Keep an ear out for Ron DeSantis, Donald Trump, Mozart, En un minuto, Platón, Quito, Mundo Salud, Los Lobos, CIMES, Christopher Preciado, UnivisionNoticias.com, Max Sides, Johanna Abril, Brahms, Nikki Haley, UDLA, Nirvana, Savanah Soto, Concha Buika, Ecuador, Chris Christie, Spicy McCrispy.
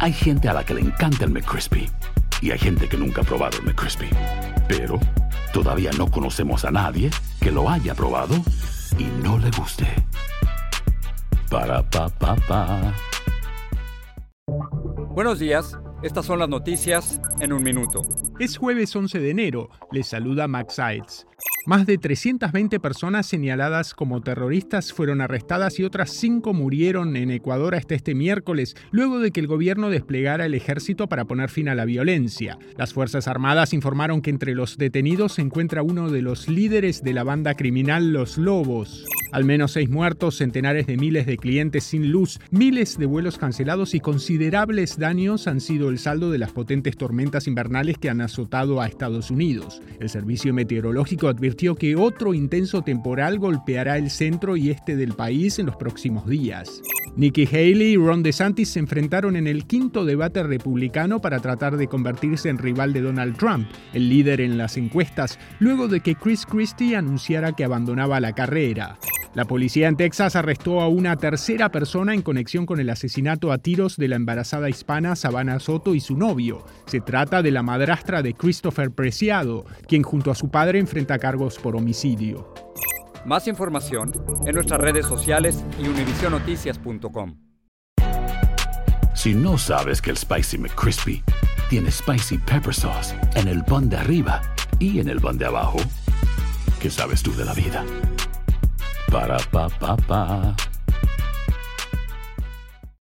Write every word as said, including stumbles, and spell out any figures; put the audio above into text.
Hay gente a la que le encanta el McCrispy y hay gente que nunca ha probado el McCrispy. Pero todavía no conocemos a nadie que lo haya probado y no le guste. Para pa pa pa. Buenos días. Estas son las noticias en un minuto. Es jueves once de enero. Les saluda Max Sides. Más de trescientas veinte personas señaladas como terroristas fueron arrestadas y otras cinco murieron en Ecuador hasta este miércoles, luego de que el gobierno desplegara el ejército para poner fin a la violencia. Las Fuerzas Armadas informaron que entre los detenidos se encuentra uno de los líderes de la banda criminal Los Lobos. Al menos seis muertos, centenares de miles de clientes sin luz, miles de vuelos cancelados y considerables daños han sido el saldo de las potentes tormentas invernales que han azotado a Estados Unidos. El servicio meteorológico advirtió que otro intenso temporal golpeará el centro y este del país en los próximos días. Nikki Haley y Ron DeSantis se enfrentaron en el quinto debate republicano para tratar de convertirse en rival de Donald Trump, el líder en las encuestas, luego de que Chris Christie anunciara que abandonaba la carrera. La policía en Texas arrestó a una tercera persona en conexión con el asesinato a tiros de la embarazada hispana Savanah Soto y su novio. Se trata de la madrastra de Christopher Preciado, quien junto a su padre enfrenta cargos por homicidio. Más información en nuestras redes sociales y Univision Noticias punto com. Si no sabes que el Spicy McCrispy tiene Spicy Pepper Sauce en el pan de arriba y en el pan de abajo, ¿qué sabes tú de la vida? Ba-da-ba-ba-ba.